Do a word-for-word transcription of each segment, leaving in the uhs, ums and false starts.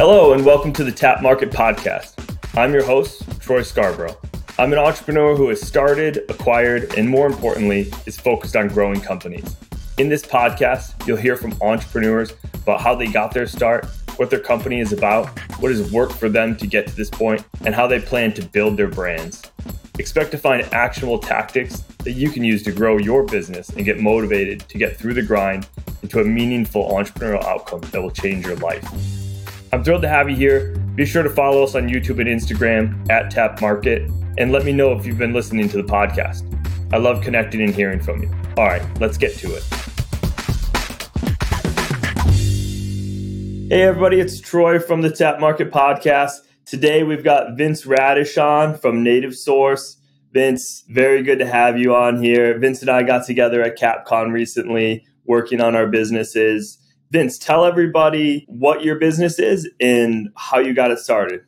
Hello and welcome to the Tap Market Podcast. I'm your host, Troy Scarborough. I'm an entrepreneur who has started, acquired, and more importantly, is focused on growing companies. In this podcast, you'll hear from entrepreneurs about how they got their start, what their company is about, what has worked for them to get to this point, and how they plan to build their brands. Expect to find actionable tactics that you can use to grow your business and get motivated to get through the grind into a meaningful entrepreneurial outcome that will change your life. I'm thrilled to have you here. Be sure to follow us on YouTube and Instagram at Tap Market, and let me know if you've been listening to the podcast. I love connecting and hearing from you. All right, let's get to it. Hey everybody, it's Troy from the Tap Market Podcast. Today we've got Vince Radish on from Native Source. Vince, very good to have you on here. Vince and I got together at CapCon recently, working on our businesses. Vince, tell everybody what your business is and how you got it started.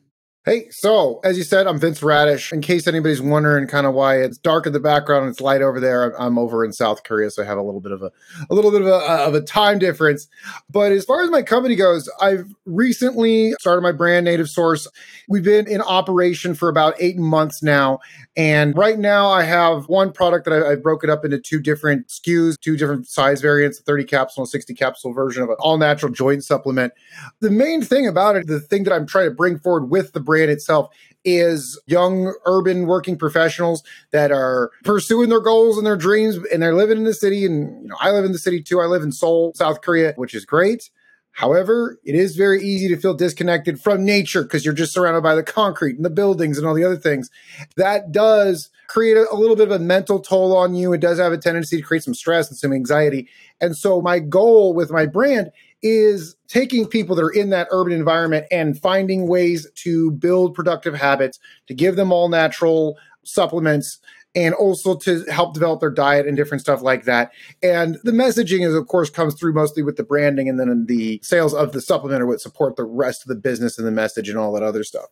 Hey, so as you said, I'm Vince Radish. In case anybody's wondering kind of why it's dark in the background and it's light over there, I'm over in South Korea, so I have a little bit of a, a little bit of a, of a time difference. But as far as my company goes, I've recently started my brand, Native Source. We've been in operation for about eight months now, and right now I have one product that I, I've broken up into two different S K Us, two different size variants, a thirty capsule, sixty capsule version of an all-natural joint supplement. The main thing about it, the thing that I'm trying to bring forward with the brand brand itself is young urban working professionals that are pursuing their goals and their dreams, and they're living in the city. And you know, I live in the city too. I live in Seoul, South Korea, which is great. However, it is very easy to feel disconnected from nature because you're just surrounded by the concrete and the buildings and all the other things. That does create a, a little bit of a mental toll on you. It does have a tendency to create some stress and some anxiety. And so my goal with my brand is taking people that are in that urban environment and finding ways to build productive habits, to give them all natural supplements, and also to help develop their diet and different stuff like that. And the messaging is, of course, comes through mostly with the branding, and then the sales of the supplement are what support the rest of the business and the message and all that other stuff.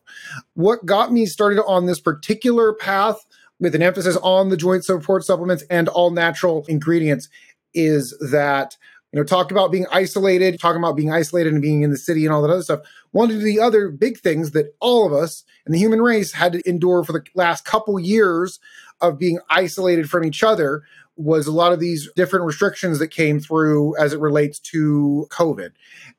What got me started on this particular path with an emphasis on the joint support supplements and all natural ingredients is that, you know, talk about being isolated, talking about being isolated and being in the city and all that other stuff. One of the other big things that all of us in the human race had to endure for the last couple years of being isolated from each other was a lot of these different restrictions that came through as it relates to COVID.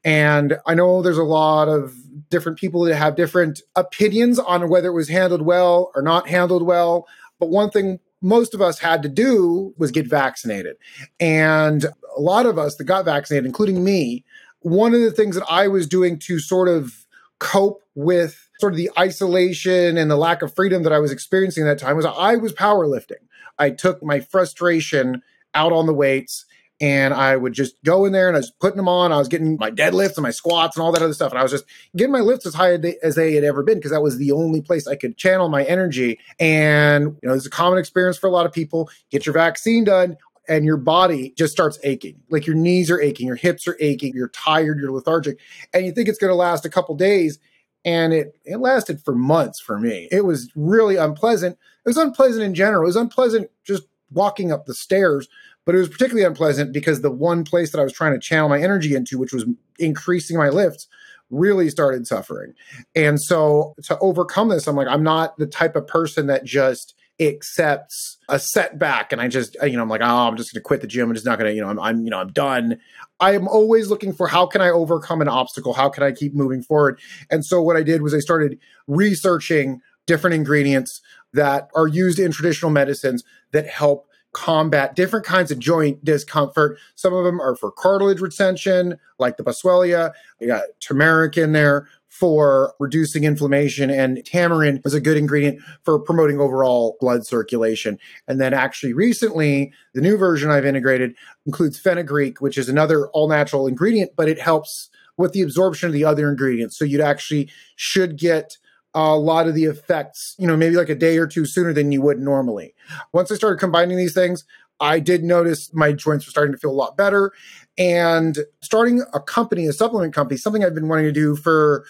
And I know there's a lot of different people that have different opinions on whether it was handled well or not handled well. But one thing most of us had to do was get vaccinated. And a lot of us that got vaccinated, including me, one of the things that I was doing to sort of cope with sort of the isolation and the lack of freedom that I was experiencing at that time was I was powerlifting. I took my frustration out on the weights, and I would just go in there and I was putting them on. I was getting my deadlifts and my squats and all that other stuff. And I was just getting my lifts as high as they had ever been because that was the only place I could channel my energy. And, you know, it's a common experience for a lot of people. Get your vaccine done and your body just starts aching. Like your knees are aching, your hips are aching, you're tired, you're lethargic. And you think it's going to last a couple days. And it, it lasted for months for me. It was really unpleasant. It was unpleasant in general. It was unpleasant just walking up the stairs. But it was particularly unpleasant because the one place that I was trying to channel my energy into, which was increasing my lifts, really started suffering. And so to overcome this, I'm like, I'm not the type of person that just accepts a setback. And I just, you know, I'm like, oh, I'm just going to quit the gym. I'm just not going to, you know, I'm, I'm, you know, I'm done. I am always looking for how can I overcome an obstacle? How can I keep moving forward? And so what I did was I started researching different ingredients that are used in traditional medicines that help combat different kinds of joint discomfort. Some of them are for cartilage retention, like the Boswellia. You got turmeric in there for reducing inflammation, and tamarind was a good ingredient for promoting overall blood circulation. And then actually recently, the new version I've integrated includes fenugreek, which is another all-natural ingredient, but it helps with the absorption of the other ingredients. So you'd actually should get a lot of the effects, you know, maybe like a day or two sooner than you would normally. Once I started combining these things, I did notice my joints were starting to feel a lot better. And starting a company, a supplement company, something I've been wanting to do for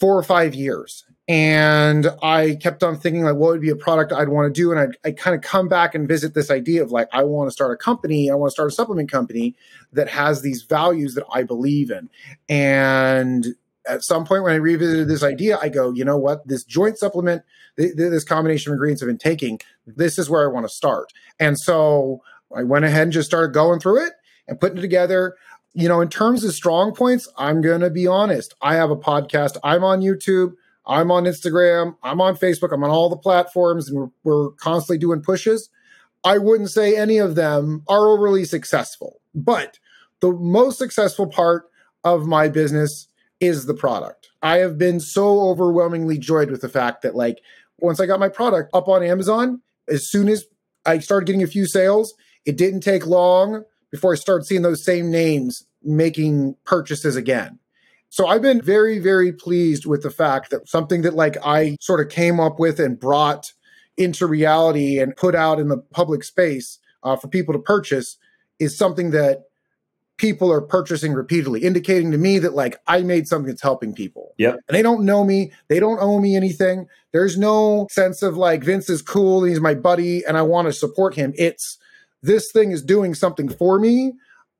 four or five years. And I kept on thinking, like, what would be a product I'd want to do? And I kind of come back and visit this idea of, like, I want to start a company. I want to start a supplement company that has these values that I believe in. And at some point when I revisited this idea, I go, you know what, this joint supplement, th- th- this combination of ingredients I've been taking, this is where I want to start. And so I went ahead and just started going through it and putting it together. You know, in terms of strong points, I'm going to be honest. I have a podcast. I'm on YouTube. I'm on Instagram. I'm on Facebook. I'm on all the platforms, and we're, we're constantly doing pushes. I wouldn't say any of them are overly successful, but the most successful part of my business is the product. I have been so overwhelmingly joyed with the fact that, like, once I got my product up on Amazon, as soon as I started getting a few sales, it didn't take long before I started seeing those same names making purchases again. So I've been very, very pleased with the fact that something that, like, I sort of came up with and brought into reality and put out in the public space uh, for people to purchase is something that people are purchasing repeatedly, indicating to me that, like, I made something that's helping people. Yeah. And they don't know me. They don't owe me anything. There's no sense of, like, Vince is cool and he's my buddy and I want to support him. It's, this thing is doing something for me.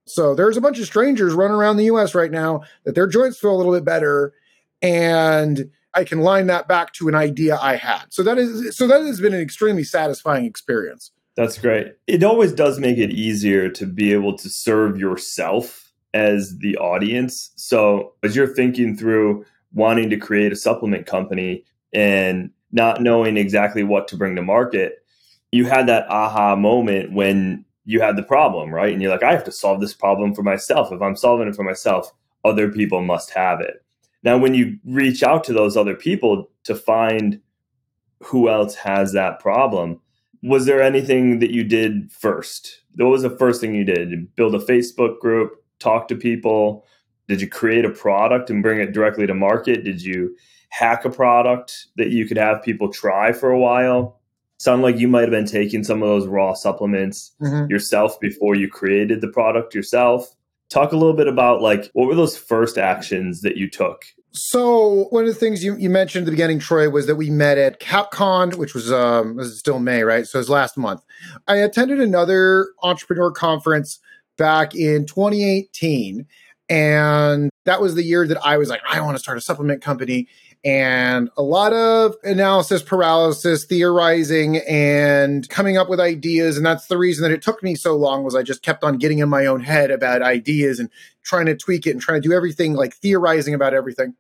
So there's a bunch of strangers running around the U S right now that their joints feel a little bit better, and I can line that back to an idea I had. So that is, so that has been an extremely satisfying experience. That's great. It always does make it easier to be able to serve yourself as the audience. So as you're thinking through wanting to create a supplement company and not knowing exactly what to bring to market, you had that aha moment when you had the problem, right? And you're like, I have to solve this problem for myself. If I'm solving it for myself, other people must have it. Now, when you reach out to those other people to find who else has that problem, was there anything that you did first? What was the first thing you did? Did you build a Facebook group, talk to people? Did you create a product and bring it directly to market? Did you hack a product that you could have people try for a while? Sound like you might have been taking some of those raw supplements mm-hmm. yourself before you created the product yourself. Talk a little bit about, like, what were those first actions that you took? So one of the things you, you mentioned at the beginning, Troy, was that we met at CapCon, which was um, this is still May, right? So it was last month. I attended another entrepreneur conference back in twenty eighteen. And that was the year that I was like, I want to start a supplement company. And a lot of analysis paralysis, theorizing, and coming up with ideas. And that's the reason that it took me so long, was I just kept on getting in my own head about ideas and trying to tweak it and trying to do everything, like theorizing about everything.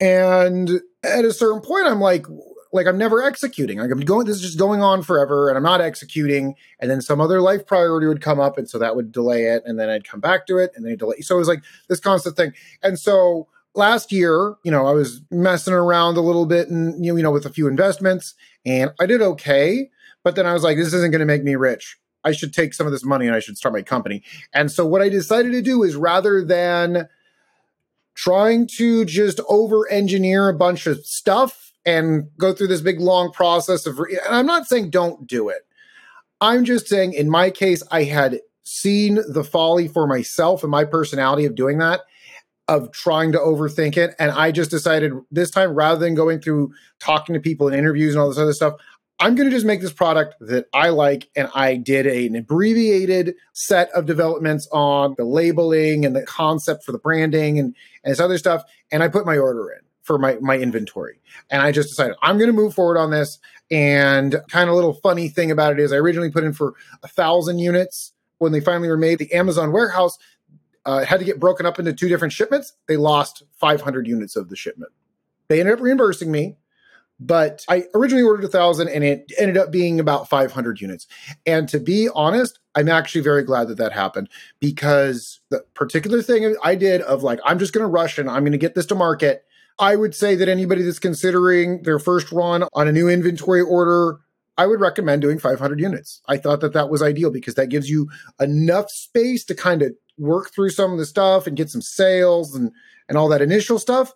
And at a certain point, I'm like, like I'm never executing. Like I'm going, this is just going on forever and I'm not executing. And then some other life priority would come up. And so that would delay it. And then I'd come back to it and then I'd delay. So it was like this constant thing. And so last year, you know, I was messing around a little bit and, you know, with a few investments, and I did okay. But then I was like, this isn't going to make me rich. I should take some of this money and I should start my company. And so what I decided to do is, rather than trying to just over-engineer a bunch of stuff and go through this big, long process of, re- and I'm not saying don't do it. I'm just saying, in my case, I had seen the folly for myself and my personality of doing that, of trying to overthink it. And I just decided this time, rather than going through talking to people and interviews and all this other stuff, I'm going to just make this product that I like. And I did a, an abbreviated set of developments on the labeling and the concept for the branding and, and this other stuff. And I put my order in for my, my inventory. And I just decided I'm going to move forward on this. And kind of a little funny thing about it is, I originally put in for a thousand units. When they finally were made, the Amazon warehouse Uh, had to get broken up into two different shipments. They lost five hundred units of the shipment. They ended up reimbursing me, but I originally ordered one thousand and it ended up being about five hundred units. And to be honest, I'm actually very glad that that happened, because the particular thing I did of, like, I'm just going to rush and I'm going to get this to market. I would say that anybody that's considering their first run on a new inventory order, I would recommend doing five hundred units. I thought that that was ideal, because that gives you enough space to kind of work through some of the stuff and get some sales and, and all that initial stuff.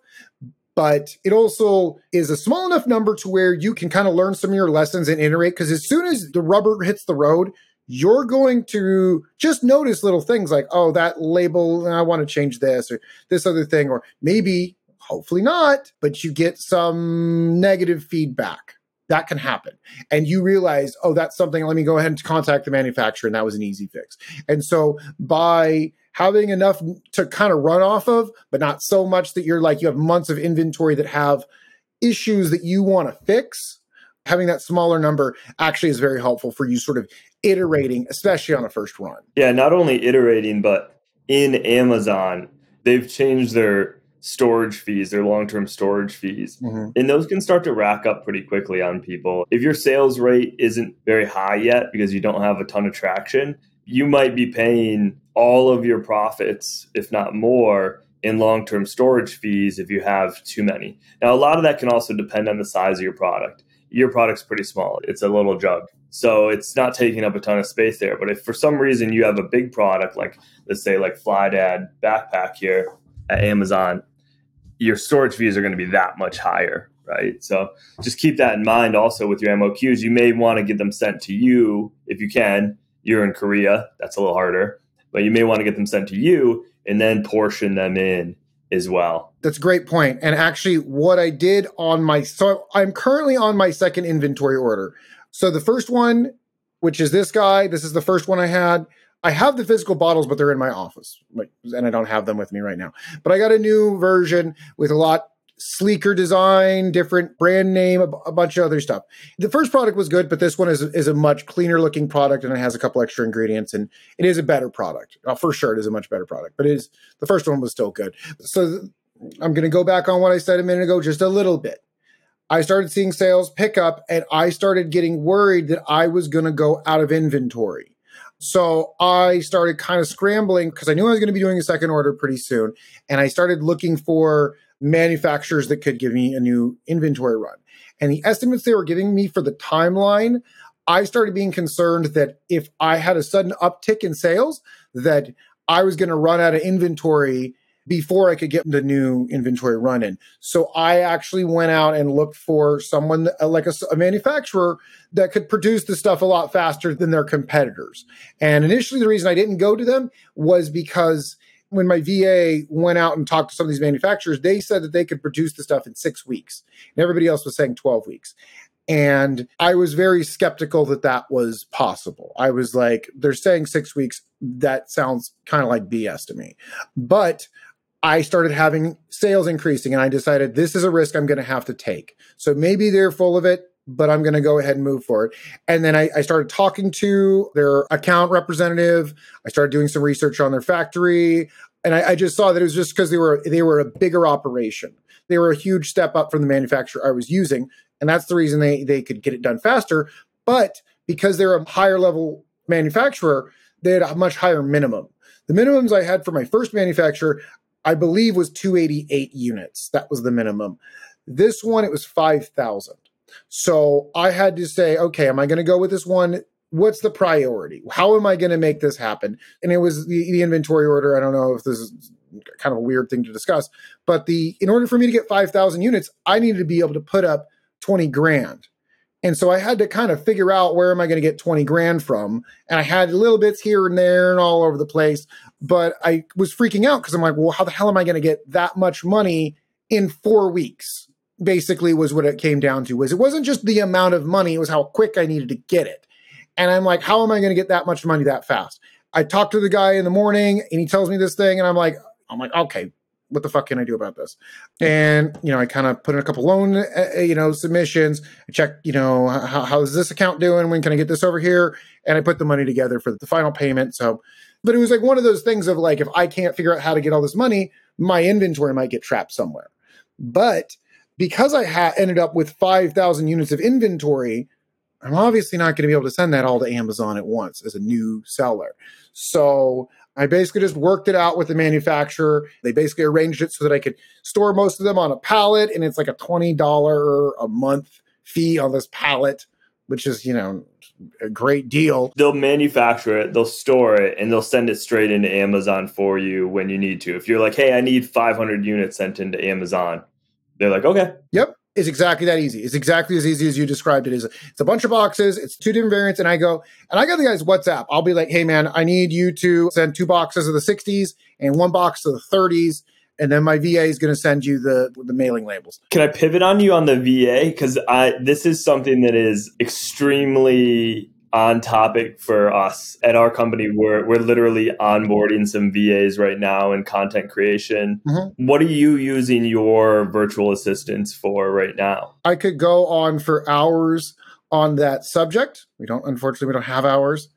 But it also is a small enough number to where you can kind of learn some of your lessons and iterate. Because as soon as the rubber hits the road, you're going to just notice little things like, oh, that label, I want to change this, or this other thing, or maybe, hopefully not, but you get some negative feedback. That can happen. And you realize, oh, that's something, let me go ahead and contact the manufacturer. And that was an easy fix. And so by having enough to kind of run off of, but not so much that you're like, you have months of inventory that have issues that you want to fix. Having that smaller number actually is very helpful for you sort of iterating, especially on a first run. Yeah, not only iterating, but in Amazon, they've changed their storage fees, their long-term storage fees. Mm-hmm. And those can start to rack up pretty quickly on people. If your sales rate isn't very high yet because you don't have a ton of traction, you might be paying all of your profits, if not more, in long-term storage fees if you have too many. Now, a lot of that can also depend on the size of your product. Your product's pretty small. It's a little jug. So it's not taking up a ton of space there. But if for some reason you have a big product, like let's say like Flydad backpack here at Amazon, your storage fees are going to be that much higher, right? So just keep that in mind also with your M O Qs. You may want to get them sent to you if you can. You're in Korea. That's a little harder. But you may want to get them sent to you and then portion them in as well. That's a great point. And actually what I did on my, so I'm currently on my second inventory order. So the first one, which is this guy, this is the first one I had. I have the physical bottles, but they're in my office, like, and I don't have them with me right now. But I got a new version with a lot sleeker design, different brand name, a, a bunch of other stuff. The first product was good, but this one is, is a much cleaner looking product, and it has a couple extra ingredients, and it is a better product. Well, for sure, it is a much better product, but it is, the first one was still good. So th- I'm going to go back on what I said a minute ago, just a little bit. I started seeing sales pick up, and I started getting worried that I was going to go out of inventory. So I started kind of scrambling because I knew I was going to be doing a second order pretty soon. And I started looking for manufacturers that could give me a new inventory run. And the estimates they were giving me for the timeline, I started being concerned that if I had a sudden uptick in sales, that I was going to run out of inventory before I could get the new inventory run in. So I actually went out and looked for someone that, like a, a manufacturer that could produce the stuff a lot faster than their competitors. And initially the reason I didn't go to them was because when my V A went out and talked to some of these manufacturers, they said that they could produce the stuff in six weeks. And everybody else was saying twelve weeks. And I was very skeptical that that was possible. I was like, they're saying six weeks. That sounds kind of like B S to me. But I started having sales increasing, and I decided this is a risk I'm going to have to take. So maybe they're full of it, but I'm going to go ahead and move for it. And then I, I started talking to their account representative. I started doing some research on their factory, and I, I just saw that it was just because they were they were a bigger operation. They were a huge step up from the manufacturer I was using, and that's the reason they they could get it done faster. But because they're a higher level manufacturer, they had a much higher minimum. The minimums I had for my first manufacturer, I believe, was two hundred eighty-eight units. That was the minimum. This one, it was five thousand. So I had to say, okay, am I going to go with this one? What's the priority? How am I going to make this happen? And it was the, the inventory order. I don't know if this is kind of a weird thing to discuss, but the in order for me to get five thousand units, I needed to be able to put up twenty grand. And so I had to kind of figure out, where am I going to get twenty grand from? And I had little bits here and there and all over the place. But I was freaking out because I'm like, well, how the hell am I going to get that much money in four weeks? Basically was what it came down to. Was it wasn't just the amount of money. It was how quick I needed to get it. And I'm like, how am I going to get that much money that fast? I talked to the guy in the morning and he tells me this thing. And I'm like, I'm like, okay, what the fuck can I do about this? And, you know, I kind of put in a couple loan, uh, you know, submissions. I checked, you know, how, how is this account doing? When can I get this over here? And I put the money together for the final payment. So, but it was like one of those things of like, if I can't figure out how to get all this money, my inventory might get trapped somewhere. But because I ha- ended up with five thousand units of inventory, I'm obviously not going to be able to send that all to Amazon at once as a new seller. So I basically just worked it out with the manufacturer. They basically arranged it so that I could store most of them on a pallet, and it's like a twenty dollars a month fee on this pallet, which is, you know, a great deal. They'll manufacture it, they'll store it, and they'll send it straight into Amazon for you when you need to. If you're like, hey, I need five hundred units sent into Amazon, they're like, okay. Yep. It's exactly that easy. It's exactly as easy as you described it. It's a bunch of boxes. It's two different variants. And I go, and I got the guy's WhatsApp. I'll be like, hey, man, I need you to send two boxes of the sixties and one box of the thirties. And then my V A is going to send you the, the mailing labels. Can I pivot on you on the V A? Because I this is something that is extremely on topic for us at our company. We're we're literally onboarding some V As right now in content creation. Mm-hmm. What are you using your virtual assistants for right now? I could go on for hours on that subject. We don't, unfortunately, we don't have hours.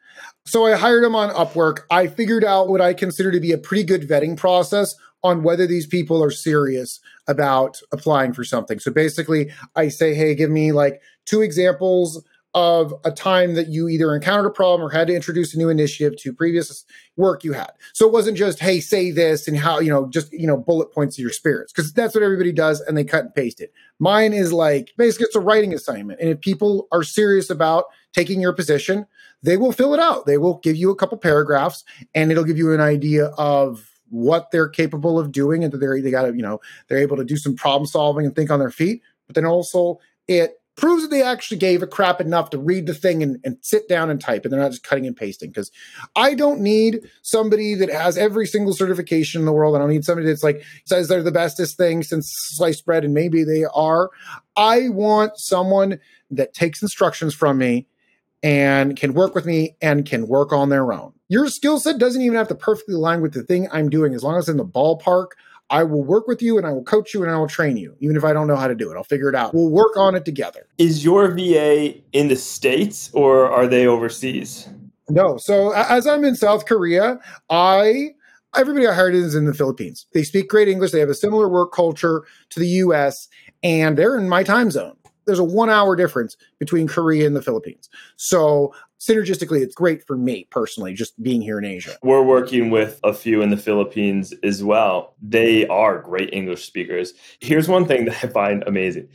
So I hired him on Upwork. I figured out what I consider to be a pretty good vetting process on whether these people are serious about applying for something. So basically I say, hey, give me like two examples of a time that you either encountered a problem or had to introduce a new initiative to previous work you had. So it wasn't just, hey, say this and how, you know, just, you know, bullet points of your experience, because that's what everybody does and they cut and paste it. Mine is like, basically it's a writing assignment. And if people are serious about taking your position, they will fill it out. They will give you a couple paragraphs and it'll give you an idea of what they're capable of doing and that they're, they got to, you know, they're able to do some problem solving and think on their feet. But then also it proves that they actually gave a crap enough to read the thing and, and sit down and type, and they're not just cutting and pasting. Because I don't need somebody that has every single certification in the world. I don't need somebody that's like, says they're the bestest thing since sliced bread, and maybe they are. I want someone that takes instructions from me and can work with me and can work on their own. Your skill set doesn't even have to perfectly align with the thing I'm doing. As long as it's in the ballpark, I will work with you and I will coach you and I will train you. Even if I don't know how to do it, I'll figure it out. We'll work on it together. Is your V A in the States or are they overseas? No. So as I'm in South Korea, I... everybody I hired is in the Philippines. They speak great English. They have a similar work culture to the U S and they're in my time zone. There's a one hour difference between Korea and the Philippines. So synergistically, it's great for me personally, just being here in Asia. We're working with a few in the Philippines as well. They are great English speakers. Here's one thing that I find amazing.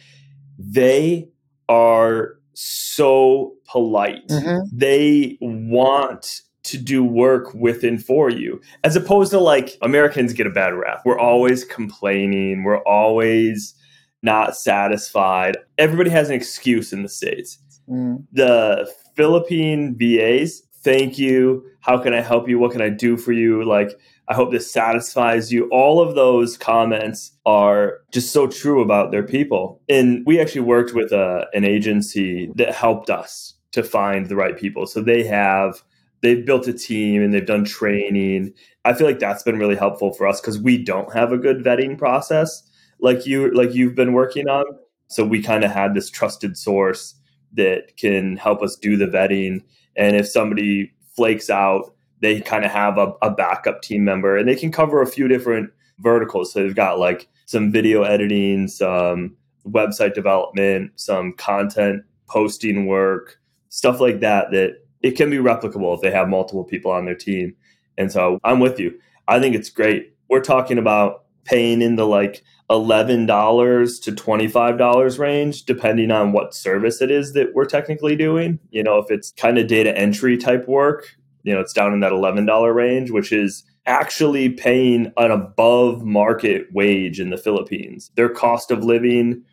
They are so polite. Mm-hmm. They want to do work with and for you, as opposed to like Americans get a bad rap. We're always complaining. We're always not satisfied. Everybody has an excuse in the States. Mm. The Philippine V As, thank you. How can I help you? What can I do for you? Like, I hope this satisfies you. All of those comments are just so true about their people. And we actually worked with a, an agency that helped us to find the right people. So they have They've built a team and they've done training. I feel like that's been really helpful for us because we don't have a good vetting process like you, like you've been working on. So we kind of had this trusted source that can help us do the vetting. And if somebody flakes out, they kind of have a, a backup team member, and they can cover a few different verticals. So they've got like some video editing, some website development, some content posting work, stuff like that, that it can be replicable if they have multiple people on their team. And so I'm with you. I think it's great. We're talking about paying in the like eleven dollars to twenty-five dollars range, depending on what service it is that we're technically doing. You know, if it's kind of data entry type work, you know, it's down in that eleven dollars range, which is actually paying an above market wage in the Philippines. Their cost of living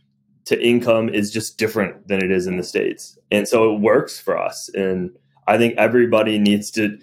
to income is just different than it is in the States. And so it works for us. And I think everybody needs to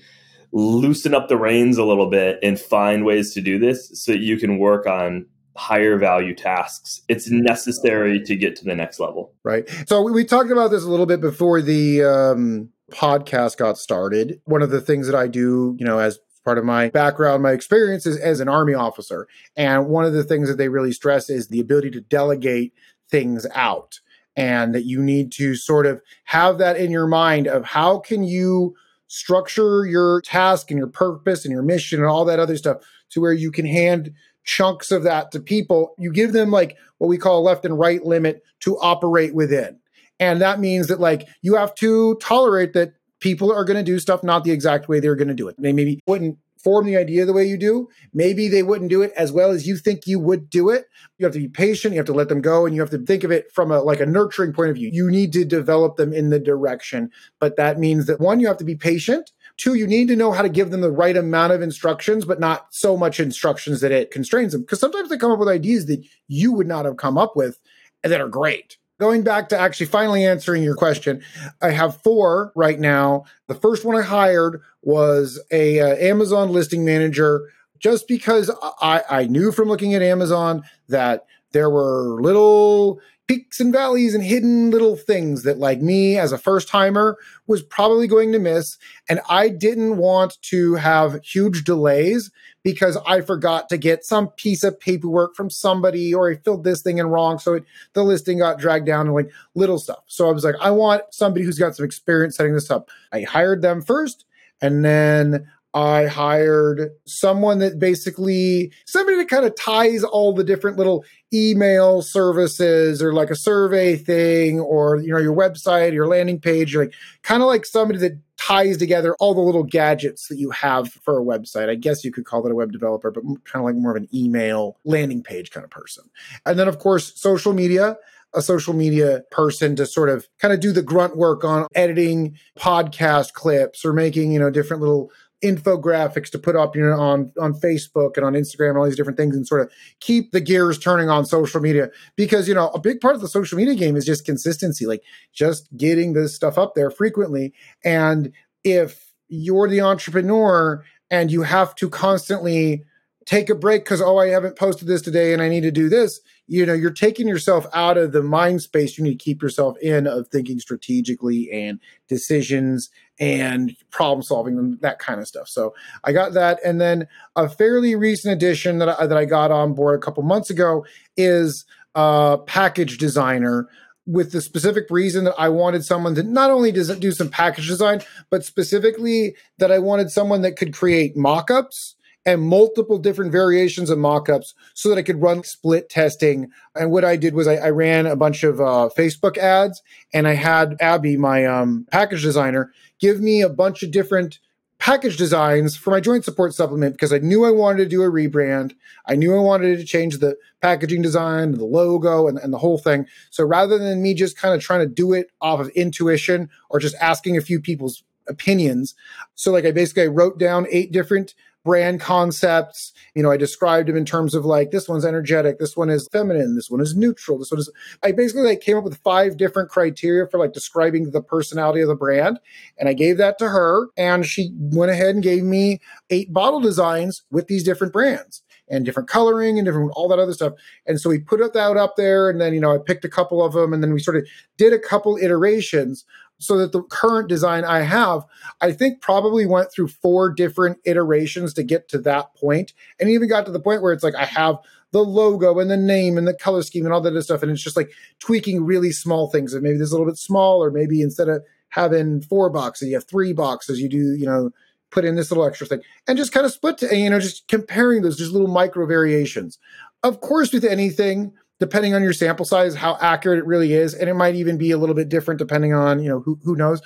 loosen up the reins a little bit and find ways to do this so that you can work on higher value tasks. It's necessary to get to the next level. Right. So we talked about this a little bit before the um, podcast got started. One of the things that I do, you know, as part of my background, my experience is as an Army officer. And one of the things that they really stress is the ability to delegate things out. And that you need to sort of have that in your mind of how can you structure your task and your purpose and your mission and all that other stuff to where you can hand chunks of that to people. You give them like what we call a left and right limit to operate within. And that means that like you have to tolerate that people are going to do stuff not the exact way they're going to do it. They maybe wouldn't form the idea the way you do. Maybe they wouldn't do it as well as you think you would do it. You have to be patient. You have to let them go. And you have to think of it from a, like a nurturing point of view. You need to develop them in the direction. But that means that one, you have to be patient. Two, you need to know how to give them the right amount of instructions, but not so much instructions that it constrains them. Because sometimes they come up with ideas that you would not have come up with and that are great. Going back to actually finally answering your question, I have four right now. The first one I hired was a uh, Amazon listing manager, just because I, I knew from looking at Amazon that there were little peaks and valleys and hidden little things that, like, me as a first timer was probably going to miss. And I didn't want to have huge delays because I forgot to get some piece of paperwork from somebody, or I filled this thing in wrong. So it, the listing got dragged down and like little stuff. So I was like, I want somebody who's got some experience setting this up. I hired them first, and then I hired someone that basically, somebody that kind of ties all the different little email services, or like a survey thing, or, you know, your website, your landing page, like kind of like somebody that ties together all the little gadgets that you have for a website. I guess you could call it a web developer, but kind of like more of an email landing page kind of person. And then, of course, social media. A social media person to sort of kind of do the grunt work on editing podcast clips, or making, you know, different little infographics to put up, you know, on, on Facebook and on Instagram and all these different things, and sort of keep the gears turning on social media. Because, you know, a big part of the social media game is just consistency, like just getting this stuff up there frequently. And if you're the entrepreneur and you have to constantly take a break because, oh, I haven't posted this today and I need to do this, you know, you're taking yourself out of the mind space you need to keep yourself in of thinking strategically and decisions and problem solving and that kind of stuff. So I got that. And then a fairly recent addition that I, that I got on board a couple months ago is a package designer, with the specific reason that I wanted someone that not only does do some package design, but specifically that I wanted someone that could create mock-ups and multiple different variations of mockups, so that I could run split testing. And what I did was I, I ran a bunch of uh, Facebook ads, and I had Abby, my um, package designer, give me a bunch of different package designs for my joint support supplement, because I knew I wanted to do a rebrand. I knew I wanted to change the packaging design, the logo, and, and the whole thing. So rather than me just kind of trying to do it off of intuition or just asking a few people's opinions. So like I basically I wrote down eight different brand concepts. You know, I described them in terms of like, this one's energetic, this one is feminine, this one is neutral, this one is, I basically like came up with five different criteria for like describing the personality of the brand. And I gave that to her, and she went ahead and gave me eight bottle designs with these different brands and different coloring and different, all that other stuff. And so we put that up there, and then, you know, I picked a couple of them, and then we sort of did a couple iterations, so that the current design I have, I think probably went through four different iterations to get to that point. And even got to the point where it's like, I have the logo and the name and the color scheme and all that other stuff. And it's just like tweaking really small things. And maybe this is a little bit smaller, maybe instead of having four boxes, you have three boxes, you do, you know, put in this little extra thing, and just kind of split to, you know, just comparing those, just little micro variations. Of course, with anything, depending on your sample size, how accurate it really is. And it might even be a little bit different depending on, you know, who, who knows.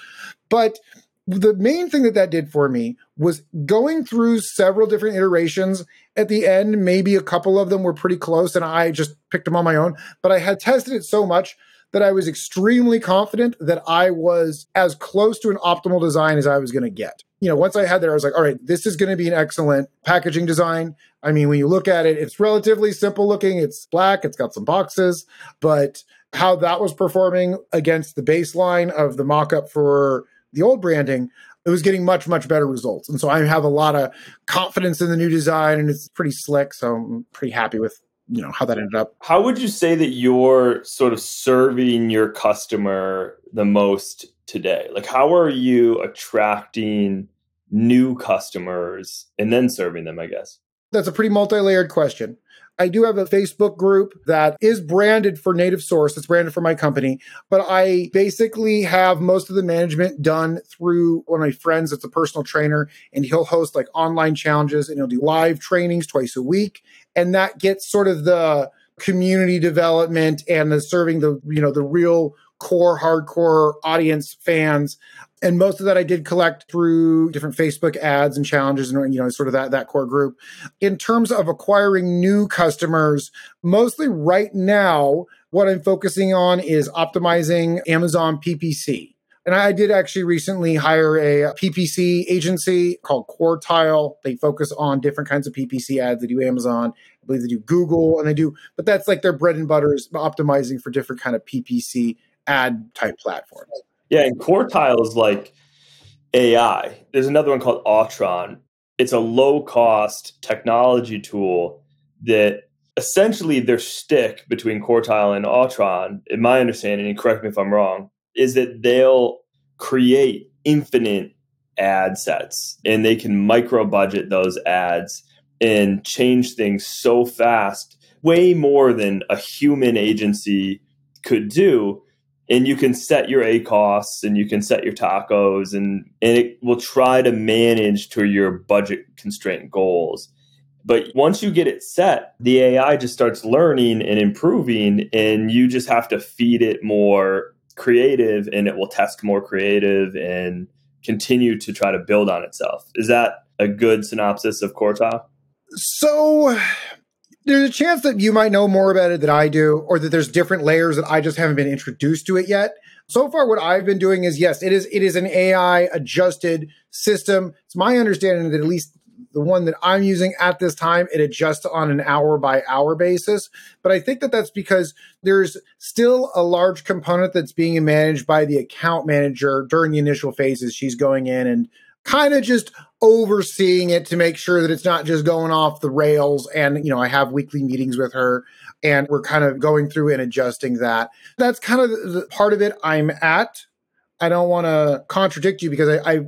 But the main thing that that did for me was going through several different iterations. At the end, maybe a couple of them were pretty close, and I just picked them on my own. But I had tested it so much that I was extremely confident that I was as close to an optimal design as I was going to get. You know, once I had there, I was like, all right, this is going to be an excellent packaging design. I mean, when you look at it, it's relatively simple looking. It's black, it's got some boxes, but how that was performing against the baseline of the mock-up for the old branding, it was getting much, much better results. And so I have a lot of confidence in the new design, and it's pretty slick. So I'm pretty happy with, you know, how that ended up. How would you say that you're sort of serving your customer the most today? Like, how are you attracting new customers and then serving them, I guess? That's a pretty multi-layered question. I do have a Facebook group that is branded for Native Source. It's branded for my company, but I basically have most of the management done through one of my friends that's a personal trainer, and he'll host like online challenges, and he'll do live trainings twice a week. And that gets sort of the community development and the serving the, you know, the real core hardcore audience fans. And most of that I did collect through different Facebook ads and challenges and, you know, sort of that, that core group. In terms of acquiring new customers, mostly right now, what I'm focusing on is optimizing Amazon P P C. And I did actually recently hire a P P C agency called Quartile. They focus on different kinds of P P C ads. They do Amazon, I believe they do Google, and they do, but that's like their bread and butter is optimizing for different kind of P P C ad type platforms. Yeah, and Quartile is like A I. There's another one called Autron. It's a low-cost technology tool that essentially their shtick between Quartile and Autron, in my understanding, and correct me if I'm wrong, is that they'll create infinite ad sets and they can micro budget those ads and change things so fast, way more than a human agency could do. And you can set your A C O S and you can set your tacos and, and it will try to manage to your budget constraint goals. But once you get it set, the A I just starts learning and improving, and you just have to feed it more creative and it will test more creative and continue to try to build on itself. Is that a good synopsis of Quartile? So there's a chance that you might know more about it than I do, or that there's different layers that I just haven't been introduced to it yet. So far, what I've been doing is, yes, it is it is an A I-adjusted system. It's my understanding that at least the one that I'm using at this time, it adjusts on an hour-by-hour basis. But I think that that's because there's still a large component that's being managed by the account manager during the initial phases. She's going in and kind of just overseeing it to make sure that it's not just going off the rails. And, you know, I have weekly meetings with her and we're kind of going through and adjusting that. That's kind of the part of it I'm at. I don't want to contradict you because I, I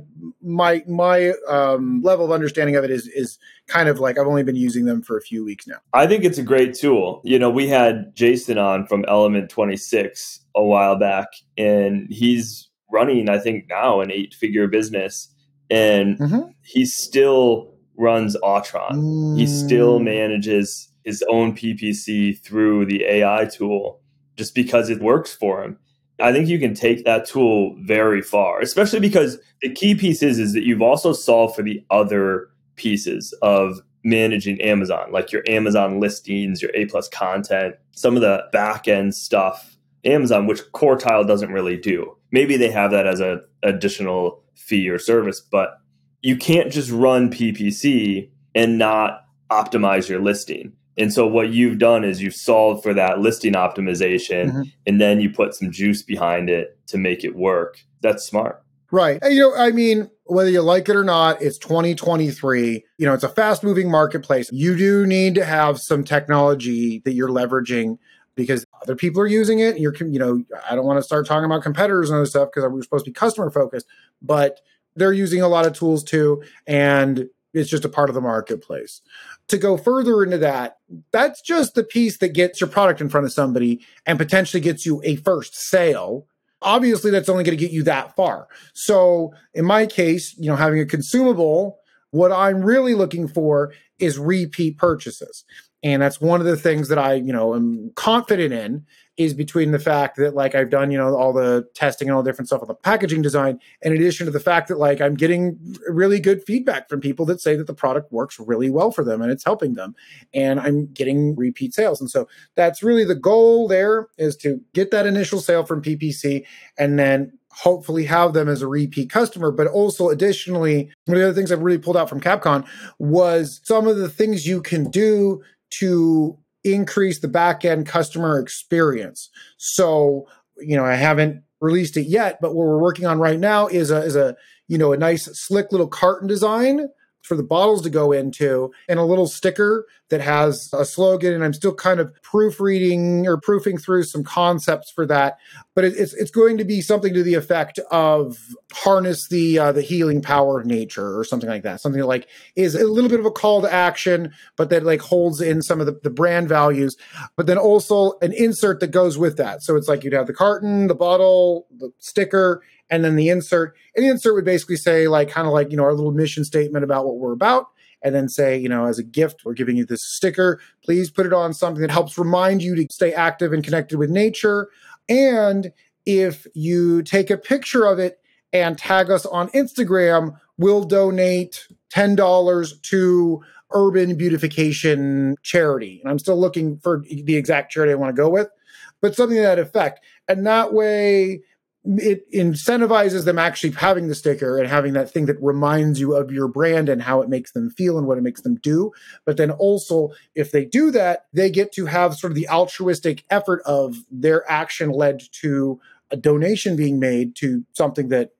my my um, level of understanding of it is is kind of like I've only been using them for a few weeks now. I think it's a great tool. You know, we had Jason on from Element twenty-six a while back, and he's running, I think now, an eight-figure business. And mm-hmm. he still runs Autron. Mm. He still manages his own P P C through the A I tool just because it works for him. I think you can take that tool very far, especially because the key piece is, is that you've also solved for the other pieces of managing Amazon, like your Amazon listings, your A+ content, some of the back-end stuff, Amazon, which Quartile doesn't really do. Maybe they have that as an additional fee or service, but you can't just run P P C and not optimize your listing. And so what you've done is you've solved for that listing optimization, mm-hmm. and then you put some juice behind it to make it work. That's smart. Right. And, you know, I mean, whether you like it or not, it's twenty twenty-three. You know, it's a fast-moving marketplace. You do need to have some technology that you're leveraging because other people are using it. You're, you know, I don't want to start talking about competitors and other stuff because we're supposed to be customer focused, but they're using a lot of tools too. And it's just a part of the marketplace. To go further into that, that's just the piece that gets your product in front of somebody and potentially gets you a first sale. Obviously, that's only going to get you that far. So in my case, you know, having a consumable, what I'm really looking for is repeat purchases. And that's one of the things that I, you know, am confident in is between the fact that like I've done, you know, all the testing and all the different stuff on the packaging design, in addition to the fact that like I'm getting really good feedback from people that say that the product works really well for them and it's helping them. And I'm getting repeat sales. And so that's really the goal there, is to get that initial sale from P P C and then hopefully have them as a repeat customer. But also additionally, one of the other things I've really pulled out from CapCon was some of the things you can do to increase the back-end customer experience. So, you know, I haven't released it yet, but what we're working on right now is a, is a, you know, a nice slick little carton design for the bottles to go into and a little sticker that has a slogan. And I'm still kind of proofreading or proofing through some concepts for that. But it, it's it's going to be something to the effect of harness the uh, the healing power of nature or something like that. Something that like is a little bit of a call to action, but that like holds in some of the, the brand values, but then also an insert that goes with that. So it's like you'd have the carton, the bottle, the sticker, and then the insert. And the insert would basically say like kind of like, you know, our little mission statement about what we're about. And then say, you know, as a gift, we're giving you this sticker. Please put it on something that helps remind you to stay active and connected with nature. And if you take a picture of it and tag us on Instagram, we'll donate ten dollars to urban beautification charity. And I'm still looking for the exact charity I want to go with, but something to that effect. And that way, it incentivizes them actually having the sticker and having that thing that reminds you of your brand and how it makes them feel and what it makes them do. But then also, if they do that, they get to have sort of the altruistic effort of their action led to a donation being made to something that,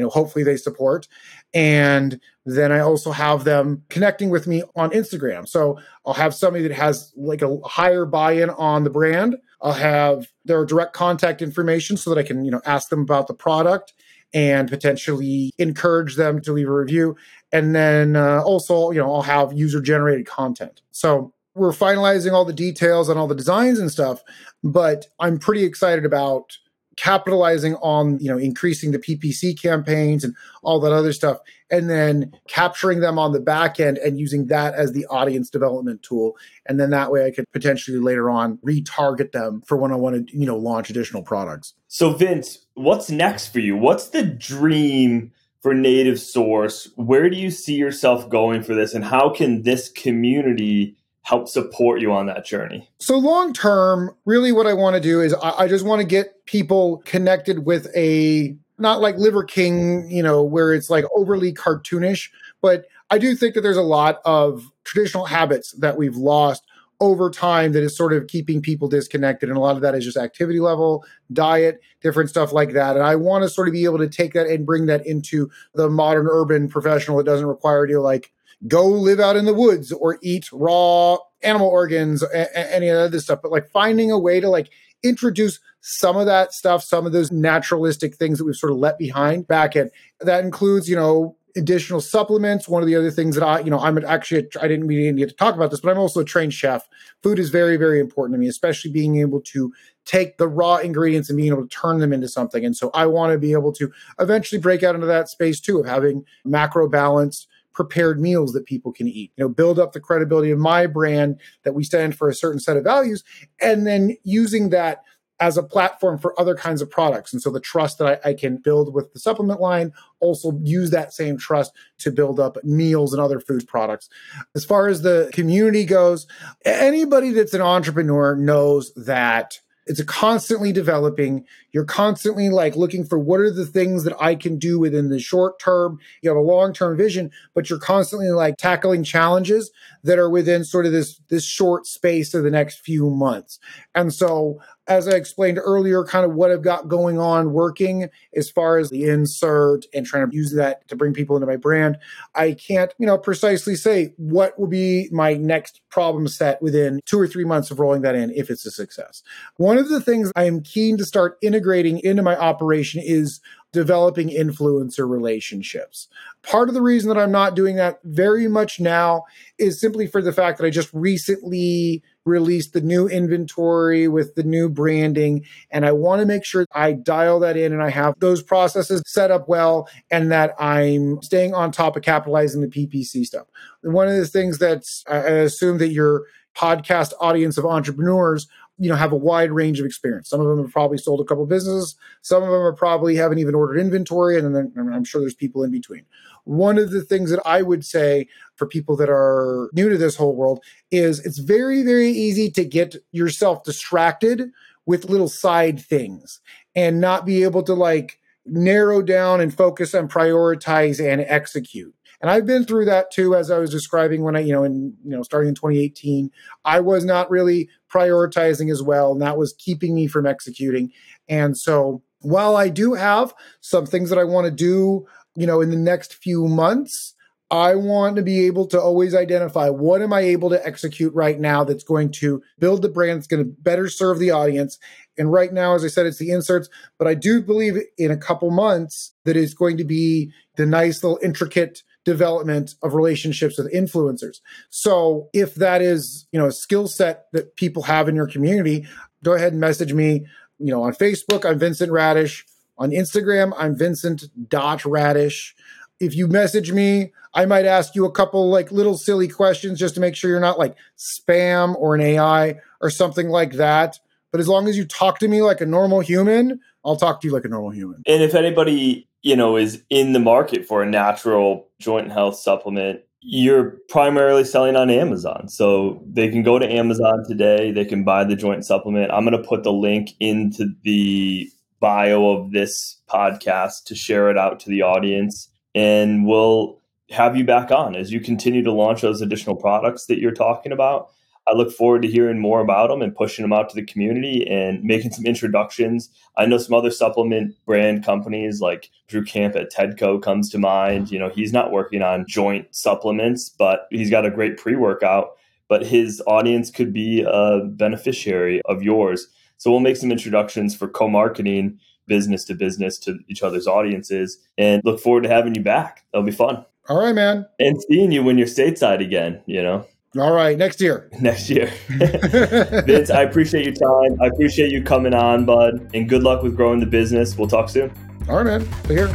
you know, hopefully they support. And then I also have them connecting with me on Instagram. So I'll have somebody that has like a higher buy-in on the brand. I'll have their direct contact information so that I can, you know, ask them about the product and potentially encourage them to leave a review. And then uh, also, you know, I'll have user-generated content. So we're finalizing all the details on all the designs and stuff, but I'm pretty excited about capitalizing on, you know, increasing the P P C campaigns and all that other stuff, and then capturing them on the back end and using that as the audience development tool. And then that way I could potentially later on retarget them for when I want to, you know, launch additional products. So Vince, what's next for you? What's the dream for Native Source? Where do you see yourself going for this, and how can this community help support you on that journey? So long term, really what I want to do is I, I just want to get people connected with a, not like Liver King, you know, where it's like overly cartoonish, but I do think that there's a lot of traditional habits that we've lost over time that is sort of keeping people disconnected. And a lot of that is just activity level, diet, different stuff like that. And I want to sort of be able to take that and bring that into the modern urban professional that doesn't require you to like, go live out in the woods or eat raw animal organs, a- a- any other stuff. But like finding a way to like introduce some of that stuff, some of those naturalistic things that we've sort of let behind back in. That includes, you know, additional supplements. One of the other things that I, you know, I'm actually, a, I didn't we didn't get to talk about this, but I'm also a trained chef. Food is very, very important to me, especially being able to take the raw ingredients and being able to turn them into something. And so I want to be able to eventually break out into that space too, of having macro balanced prepared meals that people can eat, you know, build up the credibility of my brand that we stand for a certain set of values, and then using that as a platform for other kinds of products. And so the trust that I, I can build with the supplement line, also use that same trust to build up meals and other food products. As far as the community goes, anybody that's an entrepreneur knows that it's a constantly developing. You're constantly like looking for what are the things that I can do within the short term. You have a long-term vision, but you're constantly like tackling challenges that are within sort of this, this short space of the next few months. And so as I explained earlier, kind of what I've got going on working as far as the insert and trying to use that to bring people into my brand, I can't, you know, precisely say what will be my next problem set within two or three months of rolling that in if it's a success. One of the things I am keen to start integrating into my operation is developing influencer relationships. Part of the reason that I'm not doing that very much now is simply for the fact that I just recently released the new inventory with the new branding, and I want to make sure I dial that in and I have those processes set up well and that I'm staying on top of capitalizing the P P C stuff. One of the things that I assume that your podcast audience of entrepreneurs, you know, have a wide range of experience. Some of them have probably sold a couple of businesses. Some of them are probably haven't even ordered inventory. And then I'm sure there's people in between. One of the things that I would say for people that are new to this whole world is it's very, very easy to get yourself distracted with little side things and not be able to like narrow down and focus and prioritize and execute. And I've been through that too, as I was describing when I, you know, in, you know, starting in twenty eighteen, I was not really prioritizing as well. And that was keeping me from executing. And so while I do have some things that I want to do, you know, in the next few months, I want to be able to always identify what am I able to execute right now that's going to build the brand, that's going to better serve the audience. And right now, as I said, it's the inserts, but I do believe in a couple months that it's going to be the nice little intricate development of relationships with influencers. So if that is, you know, a skill set that people have in your community, go ahead and message me, you know, on Facebook, I'm Vincent Radish. On Instagram, I'm Vincent dot Radish. If you message me, I might ask you a couple like little silly questions just to make sure you're not like spam or an A I or something like that. But as long as you talk to me like a normal human, I'll talk to you like a normal human. And if anybody, you know, is in the market for a natural joint and health supplement, you're primarily selling on Amazon. So they can go to Amazon today. They can buy the joint supplement. I'm going to put the link into the bio of this podcast to share it out to the audience. And we'll have you back on as you continue to launch those additional products that you're talking about. I look forward to hearing more about them and pushing them out to the community and making some introductions. I know some other supplement brand companies like Drew Camp at Tedco comes to mind. You know, he's not working on joint supplements, but he's got a great pre-workout, but his audience could be a beneficiary of yours. So we'll make some introductions for co-marketing business to business to each other's audiences and look forward to having you back. That'll be fun. All right, man. And seeing you when you're stateside again, you know. All right. Next year. Next year. Vince, I appreciate your time. I appreciate you coming on, bud. And good luck with growing the business. We'll talk soon. All right, man. We're here.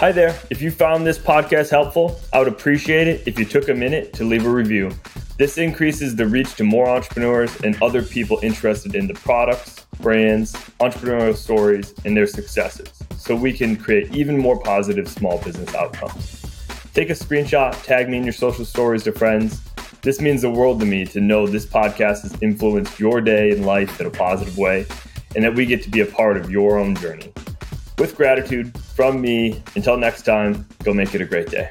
Hi there. If you found this podcast helpful, I would appreciate it if you took a minute to leave a review. This increases the reach to more entrepreneurs and other people interested in the products, brands, entrepreneurial stories, and their successes, so we can create even more positive small business outcomes. Take a screenshot, tag me in your social stories to friends. This means the world to me to know this podcast has influenced your day and life in a positive way, and that we get to be a part of your own journey. With gratitude from me, until next time, go make it a great day.